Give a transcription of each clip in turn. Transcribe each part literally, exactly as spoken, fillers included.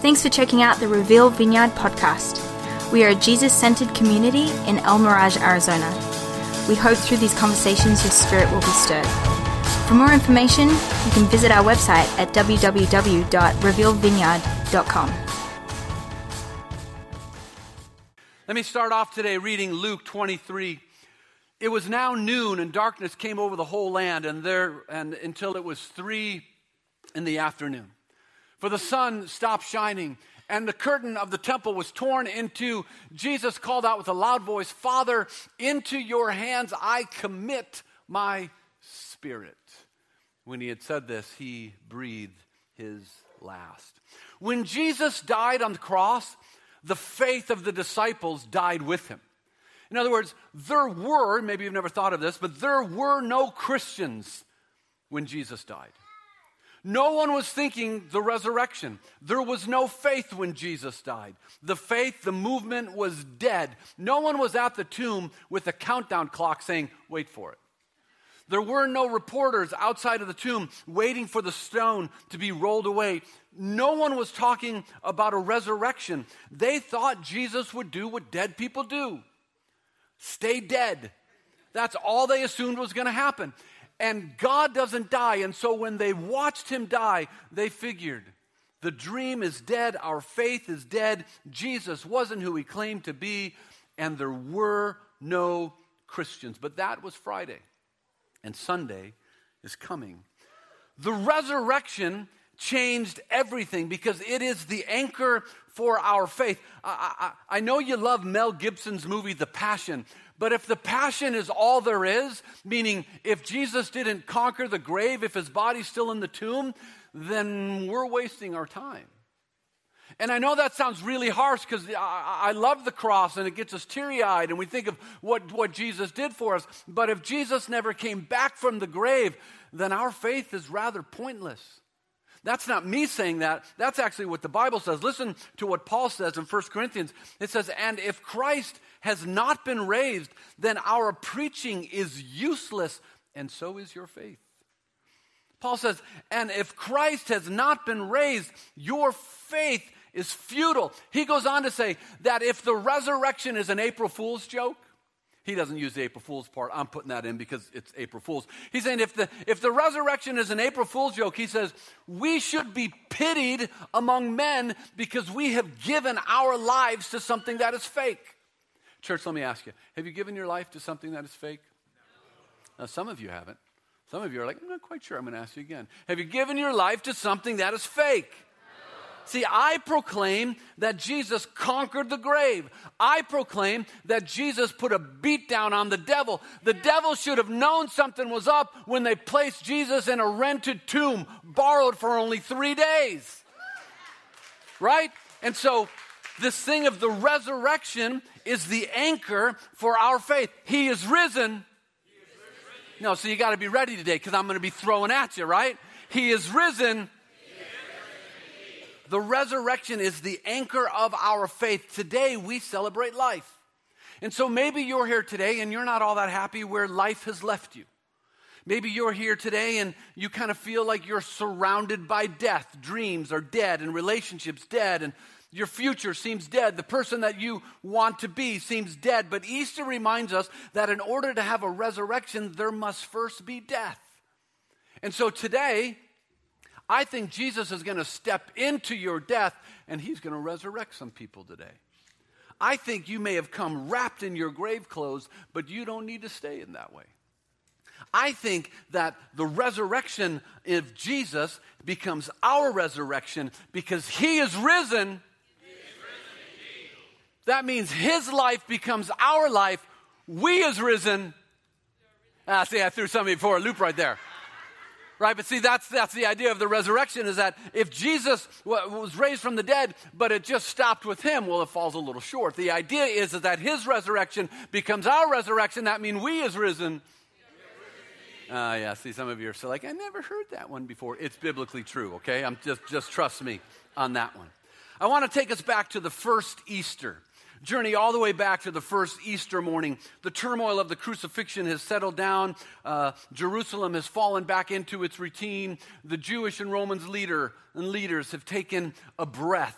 Thanks for checking out the Reveal Vineyard podcast. We are a Jesus-centered community in El Mirage, Arizona. We hope through these conversations your spirit will be stirred. For more information, you can visit our website at w w w dot reveal vineyard dot com. Let me start off today reading Luke twenty-three. It was now noon, and darkness came over the whole land, and there and until it was three in the afternoon. For the sun stopped shining, and the curtain of the temple was torn in two. Jesus called out with a loud voice, "Father, into your hands I commit my spirit." When he had said this, he breathed his last. When Jesus died on the cross, the faith of the disciples died with him. In other words, there were, maybe you've never thought of this, but there were no Christians when Jesus died. No one was thinking the resurrection. There was no faith when Jesus died. The faith, the movement was dead. No one was at the tomb with a countdown clock saying, "Wait for it." There were no reporters outside of the tomb waiting for the stone to be rolled away. No one was talking about a resurrection. They thought Jesus would do what dead people do. Stay dead. That's all they assumed was going to happen. And God doesn't die. And so when they watched him die, they figured, the dream is dead, our faith is dead, Jesus wasn't who he claimed to be, and there were no Christians. But that was Friday. And Sunday is coming. The resurrection changed everything because it is the anchor for our faith. I, I, I know you love Mel Gibson's movie, The Passion, but if the passion is all there is, meaning if Jesus didn't conquer the grave, if his body's still in the tomb, then we're wasting our time. And I know that sounds really harsh because I, I love the cross and it gets us teary-eyed and we think of what, what Jesus did for us. But if Jesus never came back from the grave, then our faith is rather pointless. That's not me saying that. That's actually what the Bible says. Listen to what Paul says in First Corinthians. It says, "And if Christ has not been raised, then our preaching is useless, and so is your faith." Paul says, "And if Christ has not been raised, your faith is futile." He goes on to say that if the resurrection is an April Fool's joke, he doesn't use the April Fool's part. I'm putting that in because it's April Fool's. He's saying if the if the resurrection is an April Fool's joke, he says, we should be pitied among men because we have given our lives to something that is fake. Church, let me ask you, have you given your life to something that is fake? No. Now, some of you haven't. Some of you are like, I'm not quite sure. I'm going to ask you again. Have you given your life to something that is fake? See, I proclaim that Jesus conquered the grave. I proclaim that Jesus put a beat down on the devil. The devil should have known something was up when they placed Jesus in a rented tomb, borrowed for only three days. Right? And so this thing of the resurrection is the anchor for our faith. He is risen. He is risen. No, so you got to be ready today because I'm going to be throwing at you, right? He is risen. The resurrection is the anchor of our faith. Today, we celebrate life. And so maybe you're here today and you're not all that happy where life has left you. Maybe you're here today and you kind of feel like you're surrounded by death. Dreams are dead and relationships dead and your future seems dead. The person that you want to be seems dead. But Easter reminds us that in order to have a resurrection, there must first be death. And so today, I think Jesus is going to step into your death and he's going to resurrect some people today. I think you may have come wrapped in your grave clothes, but you don't need to stay in that way. I think that the resurrection of Jesus becomes our resurrection because he is risen. He is risen indeed. That means his life becomes our life. We is risen. Ah, see, I threw somebody for a loop right there. Right, but see, that's that's the idea of the resurrection is that if Jesus was raised from the dead, but it just stopped with him, well, it falls a little short. The idea is that his resurrection becomes our resurrection. That means we is risen. Ah, uh, yeah, see, some of you are still like, I never heard that one before. It's biblically true, okay? I'm just, just trust me on that one. I want to take us back to the first Easter. Journey all the way back to the first Easter morning. The turmoil of the crucifixion has settled down. Uh, Jerusalem has fallen back into its routine. The Jewish and Roman leader and leaders have taken a breath.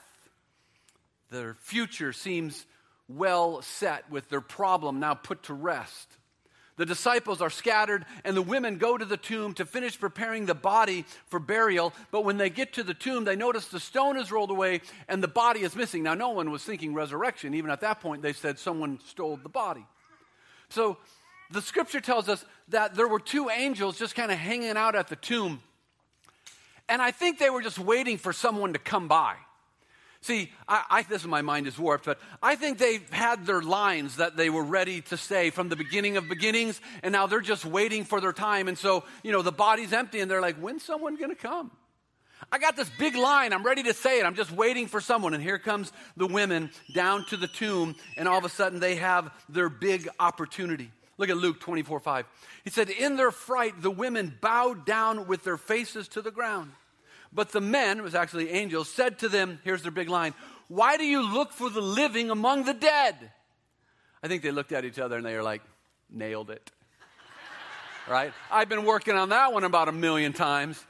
Their future seems well set with their problem now put to rest. The disciples are scattered, and the women go to the tomb to finish preparing the body for burial. But when they get to the tomb, they notice the stone is rolled away and the body is missing. Now, no one was thinking resurrection. Even at that point, they said someone stole the body. So the scripture tells us that there were two angels just kind of hanging out at the tomb. And I think they were just waiting for someone to come by. See, I, I, this is my mind is warped, but I think they've had their lines that they were ready to say from the beginning of beginnings, and now they're just waiting for their time. And so, you know, the body's empty, and they're like, when's someone going to come? I got this big line. I'm ready to say it. I'm just waiting for someone. And here comes the women down to the tomb, and all of a sudden they have their big opportunity. Look at Luke twenty-four five. He said, in their fright, the women bowed down with their faces to the ground. But the men, it was actually angels, said to them, here's their big line, why do you look for the living among the dead? I think they looked at each other and they were like, nailed it. Right? I've been working on that one about a million times.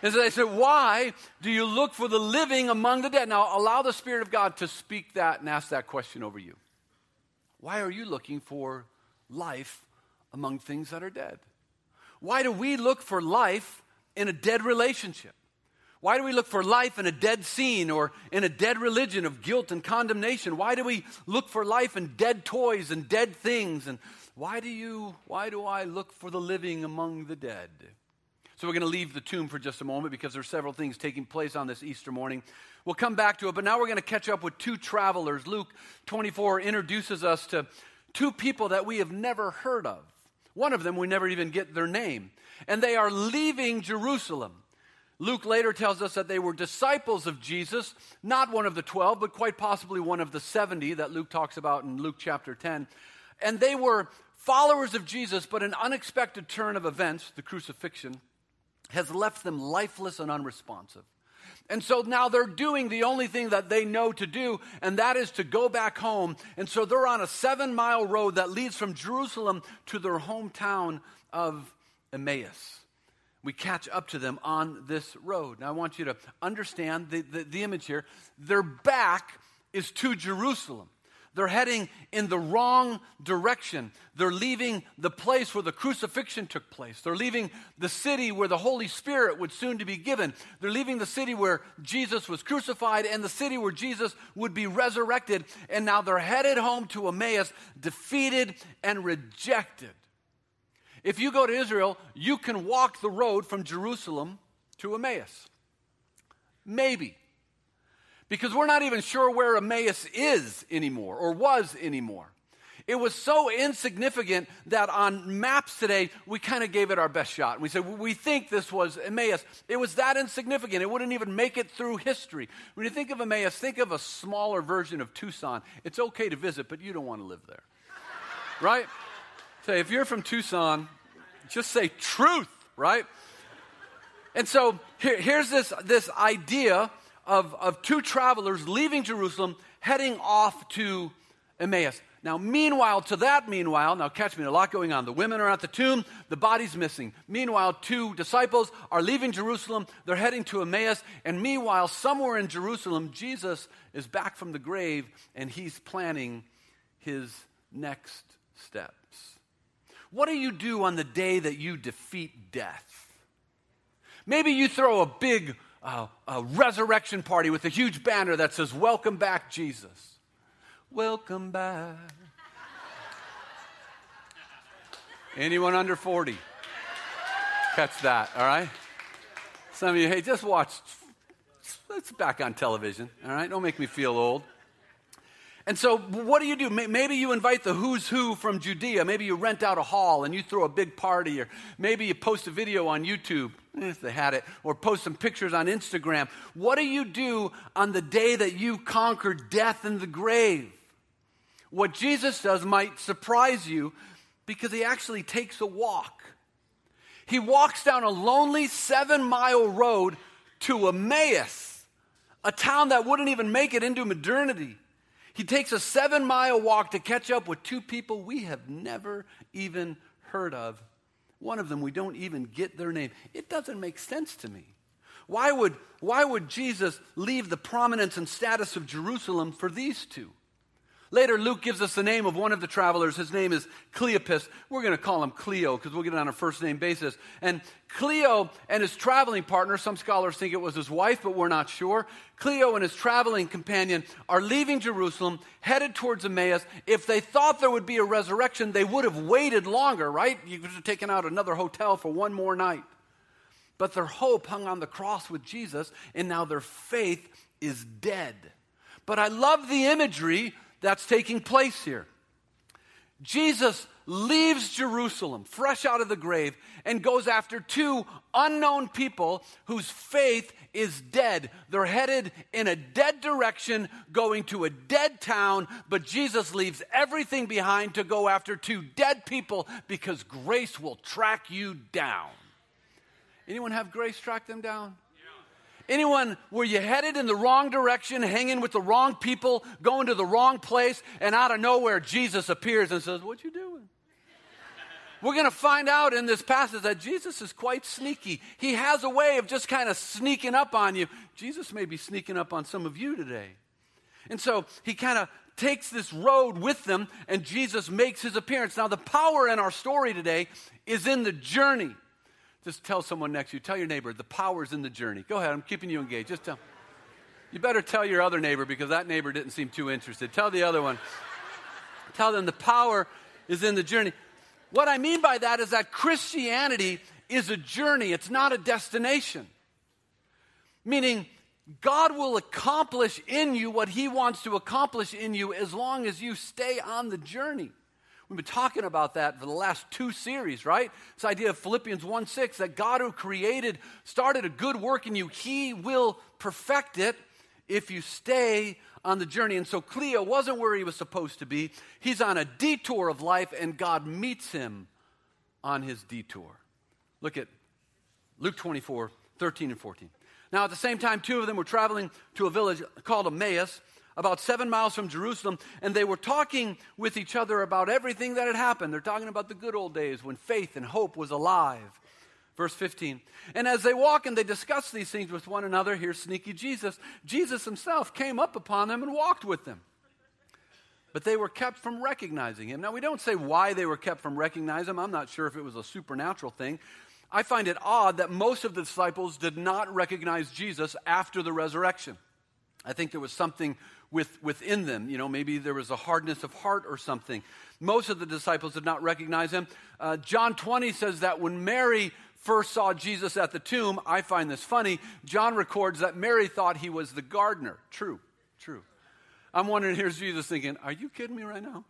And so they said, why do you look for the living among the dead? Now allow the Spirit of God to speak that and ask that question over you. Why are you looking for life among things that are dead? Why do we look for life in a dead relationship? Why do we look for life in a dead scene or in a dead religion of guilt and condemnation? Why do we look for life in dead toys and dead things? And why do you, why do I look for the living among the dead? So we're going to leave the tomb for just a moment because there are several things taking place on this Easter morning. We'll come back to it, but now we're going to catch up with two travelers. Luke twenty-four introduces us to two people that we have never heard of. One of them, we never even get their name. And they are leaving Jerusalem. Luke later tells us that they were disciples of Jesus, not one of the twelve, but quite possibly one of the seventy that Luke talks about in Luke chapter ten. And they were followers of Jesus, but an unexpected turn of events, the crucifixion, has left them lifeless and unresponsive. And so now they're doing the only thing that they know to do, and that is to go back home. And so they're on a seven-mile road that leads from Jerusalem to their hometown of Emmaus. We catch up to them on this road. Now, I want you to understand the, the, the image here. Their back is to Jerusalem. They're heading in the wrong direction. They're leaving the place where the crucifixion took place. They're leaving the city where the Holy Spirit would soon to be given. They're leaving the city where Jesus was crucified and the city where Jesus would be resurrected. And now they're headed home to Emmaus, defeated and rejected. If you go to Israel, you can walk the road from Jerusalem to Emmaus. Maybe. Because we're not even sure where Emmaus is anymore or was anymore. It was so insignificant that on maps today, we kind of gave it our best shot. We said, we think this was Emmaus. It was that insignificant. It wouldn't even make it through history. When you think of Emmaus, think of a smaller version of Tucson. It's okay to visit, but you don't want to live there. Right? So if you're from Tucson, just say truth, right? And so here, here's this, this idea of, of two travelers leaving Jerusalem, heading off to Emmaus. Now, meanwhile, to that meanwhile, now catch me, a lot going on. The women are at the tomb, the body's missing. Meanwhile, two disciples are leaving Jerusalem, they're heading to Emmaus, and meanwhile, somewhere in Jerusalem, Jesus is back from the grave, and he's planning his next step. What do you do on the day that you defeat death? Maybe you throw a big uh, a resurrection party with a huge banner that says, welcome back, Jesus. Welcome back. Anyone under forty? Catch that, all right? Some of you, hey, just watch. It's back on television, all right? Don't make me feel old. And so what do you do? Maybe you invite the who's who from Judea. Maybe you rent out a hall and you throw a big party. Or maybe you post a video on YouTube, if they had it, or post some pictures on Instagram. What do you do on the day that you conquer death and the grave? What Jesus does might surprise you because he actually takes a walk. He walks down a lonely seven-mile road to Emmaus, a town that wouldn't even make it into modernity. He takes a seven-mile walk to catch up with two people we have never even heard of. One of them, we don't even get their name. It doesn't make sense to me. Why would, why would Jesus leave the prominence and status of Jerusalem for these two? Later, Luke gives us the name of one of the travelers. His name is Cleopas. We're going to call him Cleo because we'll get it on a first-name basis. And Cleo and his traveling partner, some scholars think it was his wife, but we're not sure. Cleo and his traveling companion are leaving Jerusalem, headed towards Emmaus. If they thought there would be a resurrection, they would have waited longer, right? You could have taken out another hotel for one more night. But their hope hung on the cross with Jesus, and now their faith is dead. But I love the imagery that's taking place here. Jesus leaves Jerusalem, fresh out of the grave, and goes after two unknown people whose faith is dead. They're headed in a dead direction, going to a dead town, but Jesus leaves everything behind to go after two dead people because grace will track you down. Anyone have grace track them down? Anyone, were you headed in the wrong direction, hanging with the wrong people, going to the wrong place, and out of nowhere, Jesus appears and says, "What you doing?" We're going to find out in this passage that Jesus is quite sneaky. He has a way of just kind of sneaking up on you. Jesus may be sneaking up on some of you today. And so he kind of takes this road with them, and Jesus makes his appearance. Now, the power in our story today is in the journey. Just tell someone next to you. Tell your neighbor, the power's in the journey. Go ahead, I'm keeping you engaged. Just tell. You better tell your other neighbor because that neighbor didn't seem too interested. Tell the other one. Tell them the power is in the journey. What I mean by that is that Christianity is a journey. It's not a destination. Meaning, God will accomplish in you what he wants to accomplish in you as long as you stay on the journey. We've been talking about that for the last two series, right? This idea of Philippians one six, that God who created, started a good work in you, he will perfect it if you stay on the journey. And so Cleo wasn't where he was supposed to be. He's on a detour of life, and God meets him on his detour. Look at Luke twenty-four, thirteen and fourteen. Now at the same time, two of them were traveling to a village called Emmaus, about seven miles from Jerusalem, and they were talking with each other about everything that had happened. They're talking about the good old days when faith and hope was alive. Verse fifteen, and as they walk and they discuss these things with one another, here's sneaky Jesus, Jesus himself came up upon them and walked with them. But they were kept from recognizing him. Now, we don't say why they were kept from recognizing him. I'm not sure if it was a supernatural thing. I find it odd that most of the disciples did not recognize Jesus after the resurrection. I think there was something with, within them. You know, maybe there was a hardness of heart or something. Most of the disciples did not recognize him. Uh, John twenty says that when Mary first saw Jesus at the tomb, I find this funny, John records that Mary thought he was the gardener. True, true. I'm wondering, here's Jesus thinking, are you kidding me right now?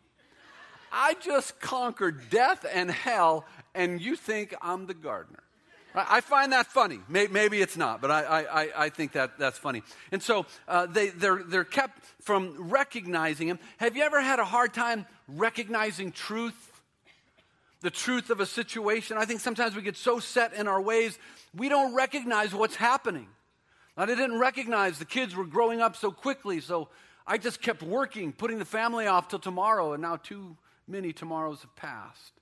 I just conquered death and hell, and you think I'm the gardener. I find that funny. Maybe it's not, but I, I, I think that that's funny. And so uh, they, they're, they're kept from recognizing him. Have you ever had a hard time recognizing truth? The truth of a situation? I think sometimes we get so set in our ways, we don't recognize what's happening. Now, they didn't recognize the kids were growing up so quickly, so I just kept working, putting the family off till tomorrow, and now too many tomorrows have passed.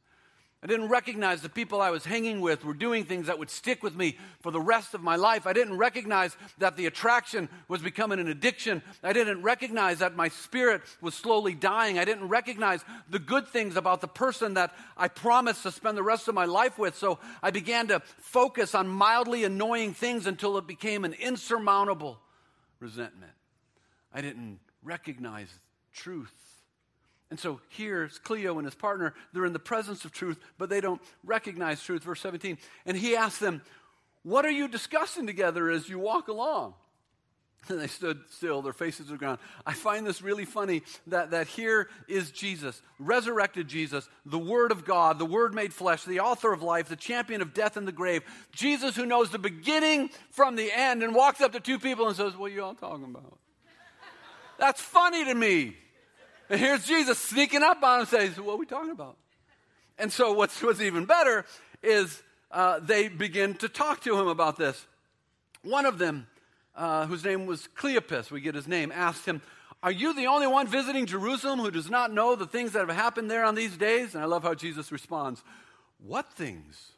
I didn't recognize the people I was hanging with were doing things that would stick with me for the rest of my life. I didn't recognize that the attraction was becoming an addiction. I didn't recognize that my spirit was slowly dying. I didn't recognize the good things about the person that I promised to spend the rest of my life with. So I began to focus on mildly annoying things until it became an insurmountable resentment. I didn't recognize truth. And so here's Cleo and his partner. They're in the presence of truth, but they don't recognize truth. Verse seventeen, and he asked them, what are you discussing together as you walk along? And they stood still, their faces to the ground. I find this really funny that, that here is Jesus, resurrected Jesus, the Word of God, the Word made flesh, the author of life, the champion of death and the grave, Jesus who knows the beginning from the end and walks up to two people and says, what are you all talking about? That's funny to me. And here's Jesus sneaking up on him and says, what are we talking about? And so what's, what's even better is uh, they begin to talk to him about this. One of them, uh, whose name was Cleopas, we get his name, asked him, are you the only one visiting Jerusalem who does not know the things that have happened there on these days? And I love how Jesus responds, what things?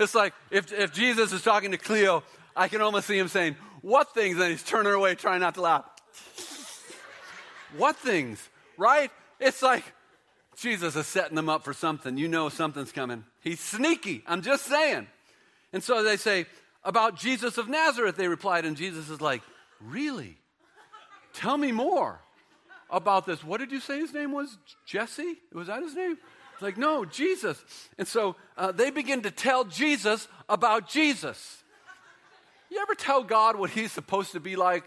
It's like if, if Jesus is talking to Cleo, I can almost see him saying, what things? And he's turning her away, trying not to laugh. What things, right? It's like Jesus is setting them up for something. You know something's coming. He's sneaky, I'm just saying. And so they say, about Jesus of Nazareth, they replied. And Jesus is like, really? Tell me more about this. What did you say his name was? Jesse? Was that his name? It's like, no, Jesus. And so uh, they begin to tell Jesus about Jesus. You ever tell God what he's supposed to be like?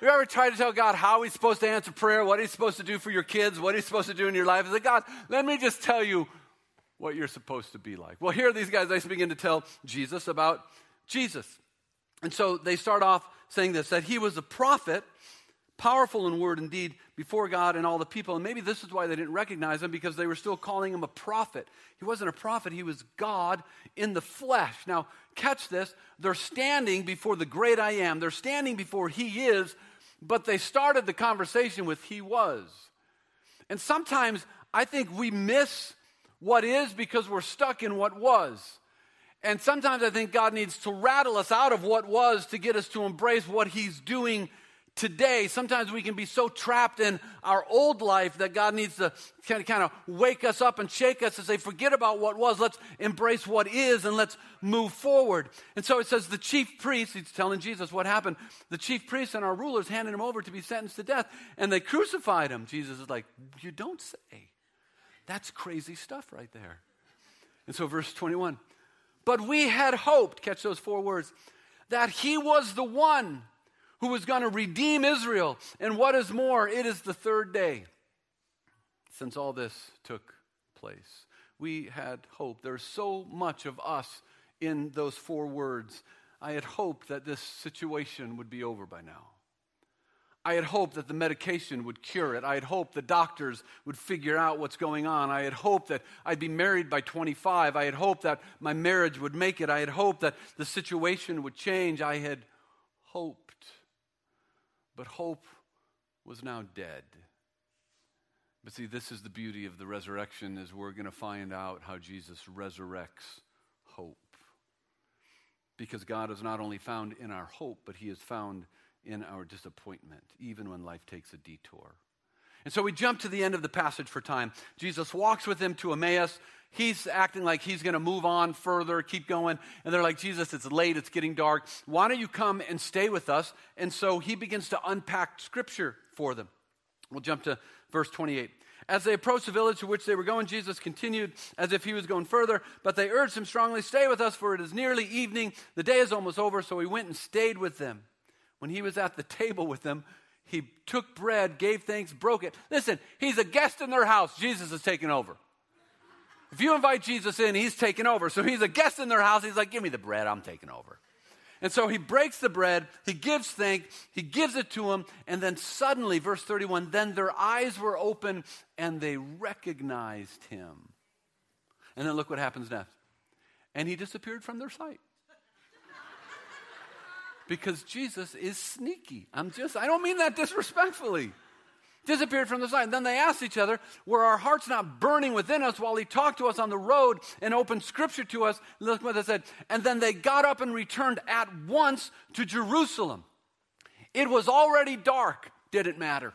You ever try to tell God how he's supposed to answer prayer, what he's supposed to do for your kids, what he's supposed to do in your life? It's like, God, let me just tell you what you're supposed to be like. Well, here are these guys. They begin to tell Jesus about Jesus. And so they start off saying this, that he was a prophet, powerful in word and deed before God and all the people. And maybe this is why they didn't recognize him, because they were still calling him a prophet. He wasn't a prophet. He was God in the flesh. Now, catch this. They're standing before the great I am. They're standing before he is, but they started the conversation with he was. And sometimes I think we miss what is because we're stuck in what was. And sometimes I think God needs to rattle us out of what was to get us to embrace what he's doing today. Sometimes we can be so trapped in our old life that God needs to kind of, kind of wake us up and shake us and say, forget about what was. Let's embrace what is and let's move forward. And so it says the chief priests, he's telling Jesus what happened. The chief priests and our rulers handed him over to be sentenced to death, and they crucified him. Jesus is like, you don't say. That's crazy stuff right there. And so verse twenty-one, but we had hoped, catch those four words, that he was the one who was going to redeem Israel. And what is more, it is the third day since all this took place. We had hope. There's so much of us in those four words. I had hoped that this situation would be over by now. I had hoped that the medication would cure it. I had hoped the doctors would figure out what's going on. I had hoped that I'd be married by twenty-five. I had hoped that my marriage would make it. I had hoped that the situation would change. I had hoped. But hope was now dead. But see, this is the beauty of the resurrection, is we're going to find out how Jesus resurrects hope. Because God is not only found in our hope, but he is found in our disappointment, even when life takes a detour. And so we jump to the end of the passage for time. Jesus walks with them to Emmaus. He's acting like he's going to move on further, keep going. And they're like, Jesus, it's late, it's getting dark. Why don't you come and stay with us? And so he begins to unpack scripture for them. We'll jump to verse twenty-eight. As they approached the village to which they were going, Jesus continued as if he was going further, but they urged him strongly, stay with us, for it is nearly evening. The day is almost over. So he went and stayed with them. When he was at the table with them, he took bread, gave thanks, broke it. Listen, he's a guest in their house. Jesus is taking over. If you invite Jesus in, he's taking over. So he's a guest in their house. He's like, give me the bread. I'm taking over. And so he breaks the bread. He gives thanks. He gives it to him. And then suddenly, verse thirty-one, then their eyes were open and they recognized him. And then look what happens next. And he disappeared from their sight. Because Jesus is sneaky. I'm just, I don't mean that disrespectfully. Disappeared from the sight. And then they asked each other, were our hearts not burning within us while he talked to us on the road and opened scripture to us? Look what they said. And then they got up and returned at once to Jerusalem. It was already dark. Didn't matter.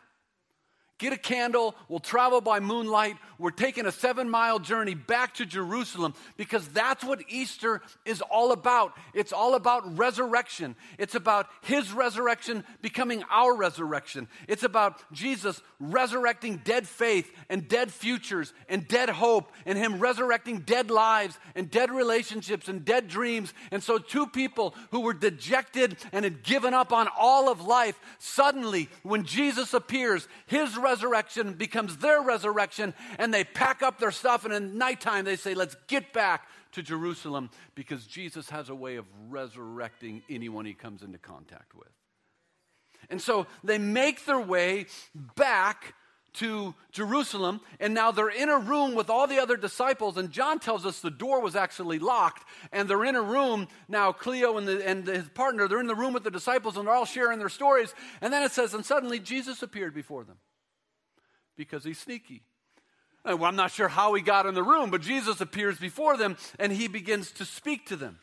Get a candle. We'll travel by moonlight. We're taking a seven-mile journey back to Jerusalem, because that's what Easter is all about. It's all about resurrection. It's about his resurrection becoming our resurrection. It's about Jesus resurrecting dead faith and dead futures and dead hope, and him resurrecting dead lives and dead relationships and dead dreams. And so two people who were dejected and had given up on all of life, suddenly when Jesus appears, his resurrection resurrection becomes their resurrection, and they pack up their stuff, and at nighttime they say, let's get back to Jerusalem, because Jesus has a way of resurrecting anyone he comes into contact with. And so they make their way back to Jerusalem, and now they're in a room with all the other disciples, and John tells us the door was actually locked, and they're in a room now, Cleo and, the, and his partner, they're in the room with the disciples, and they're all sharing their stories, and then it says, and suddenly Jesus appeared before them. Because he's sneaky. Well, I'm not sure how he got in the room, but Jesus appears before them and he begins to speak to them.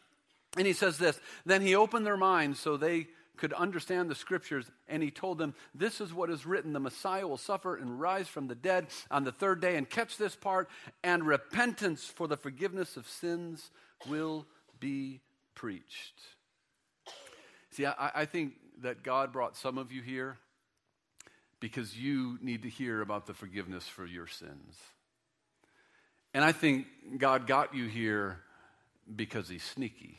And he says this, then he opened their minds so they could understand the scriptures, and he told them, this is what is written, the Messiah will suffer and rise from the dead on the third day, and catch this part, and repentance for the forgiveness of sins will be preached. See, I, I think that God brought some of you here because you need to hear about the forgiveness for your sins. And I think God got you here because he's sneaky.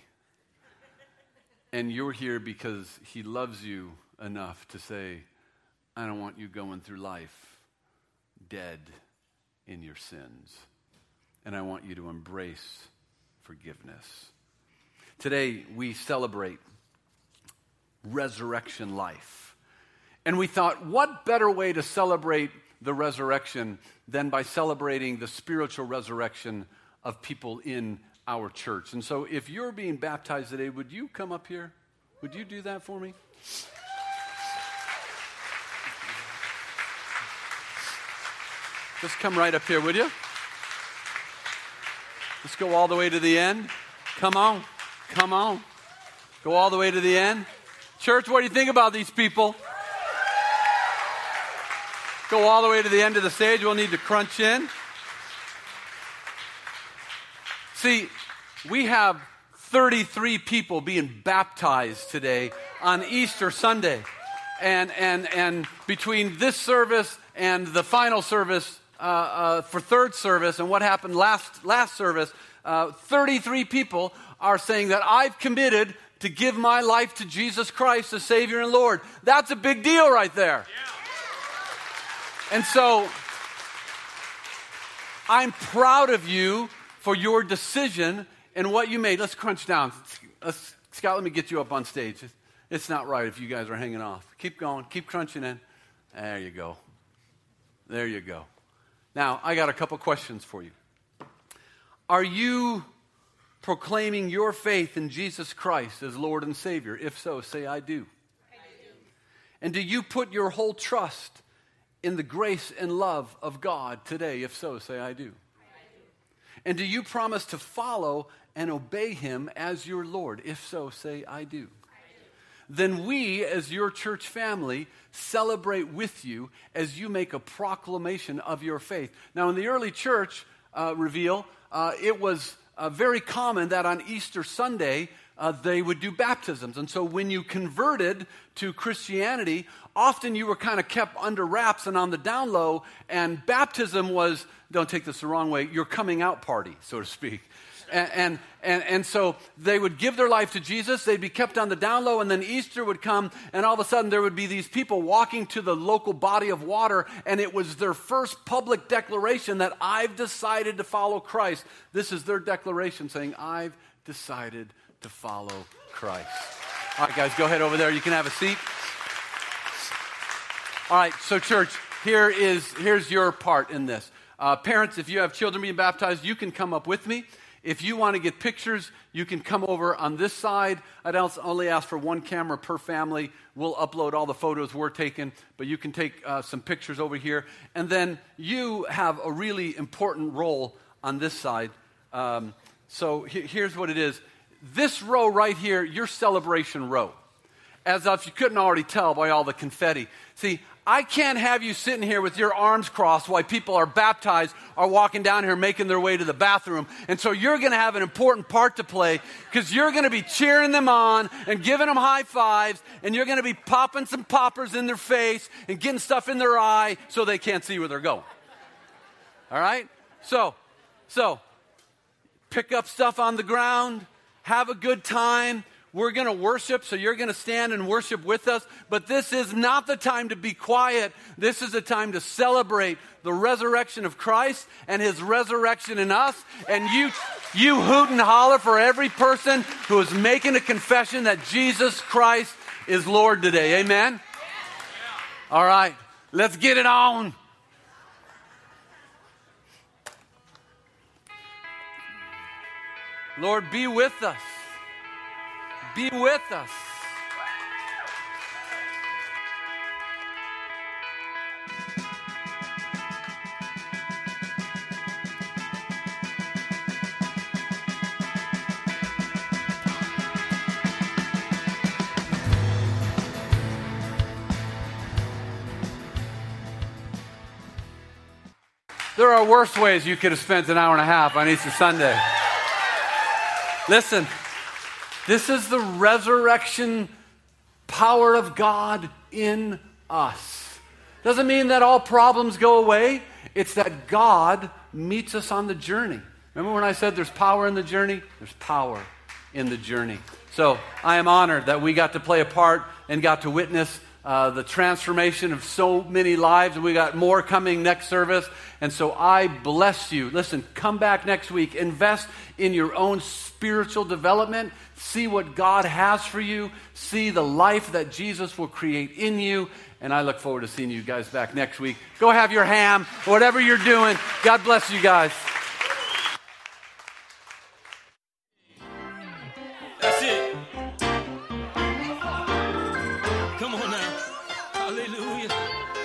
And you're here because he loves you enough to say, I don't want you going through life dead in your sins. And I want you to embrace forgiveness. Today, we celebrate resurrection life. And we thought, what better way to celebrate the resurrection than by celebrating the spiritual resurrection of people in our church. And so if you're being baptized today, would you come up here? Would you do that for me? Just come right up here, would you? Let's go all the way to the end. Come on. Come on. Go all the way to the end. Church, what do you think about these people? Go all the way to the end of the stage. We'll need to crunch in. See, we have thirty-three people being baptized today on Easter Sunday. And and and between this service and the final service uh, uh, for third service and what happened last, last service, uh, thirty-three people are saying that I've committed to give my life to Jesus Christ as Savior and Lord. That's a big deal right there. Yeah. And so I'm proud of you for your decision and what you made. Let's crunch down. Let's, Scott, let me get you up on stage. It's not right if you guys are hanging off. Keep going. Keep crunching in. There you go. There you go. Now, I got a couple questions for you. Are you proclaiming your faith in Jesus Christ as Lord and Savior? If so, say, I do. I do. And do you put your whole trust in the grace and love of God today? If so, say, I do. And do you promise to follow and obey him as your Lord? If so, say, I do. I do. Then we, as your church family, celebrate with you as you make a proclamation of your faith. Now, in the early church uh, reveal, uh, it was uh, very common that on Easter Sunday, uh, they would do baptisms. And so when you converted to Christianity, often you were kind of kept under wraps and on the down low, and baptism was, don't take this the wrong way, your coming out party, so to speak. And, and and and so they would give their life to Jesus, they'd be kept on the down low, and then Easter would come, and all of a sudden there would be these people walking to the local body of water, and it was their first public declaration that I've decided to follow Christ. This is their declaration saying, I've decided to follow Christ. All right, guys, go ahead over there. You can have a seat. All right, so church, here is here's your part in this. Uh, parents, if you have children being baptized, you can come up with me. If you want to get pictures, you can come over on this side. I'd only ask for one camera per family. We'll upload all the photos we're taking, but you can take uh, some pictures over here. And then you have a really important role on this side. Um, so he- here's what it is. This row right here, your celebration row. As if you couldn't already tell by all the confetti. See, I can't have you sitting here with your arms crossed while people are baptized, are walking down here making their way to the bathroom. And so you're going to have an important part to play because you're going to be cheering them on and giving them high fives, and you're going to be popping some poppers in their face and getting stuff in their eye so they can't see where they're going. All right? So, so pick up stuff on the ground, have a good time. We're going to worship, so you're going to stand and worship with us. But this is not the time to be quiet. This is the time to celebrate the resurrection of Christ and his resurrection in us. And you you hoot and holler for every person who is making a confession that Jesus Christ is Lord today. Amen? All right, let's get it on. Lord, be with us. Be with us. There are worse ways you could have spent an hour and a half on Easter Sunday. Listen, this is the resurrection power of God in us. Doesn't mean that all problems go away. It's that God meets us on the journey. Remember when I said there's power in the journey? There's power in the journey. So I am honored that we got to play a part and got to witness uh, the transformation of so many lives. We got more coming next service. And so I bless you. Listen, come back next week. Invest in your own spiritual development. See what God has for you. See the life that Jesus will create in you. And I look forward to seeing you guys back next week. Go have your ham, whatever you're doing. God bless you guys. That's it. Come on now. Hallelujah.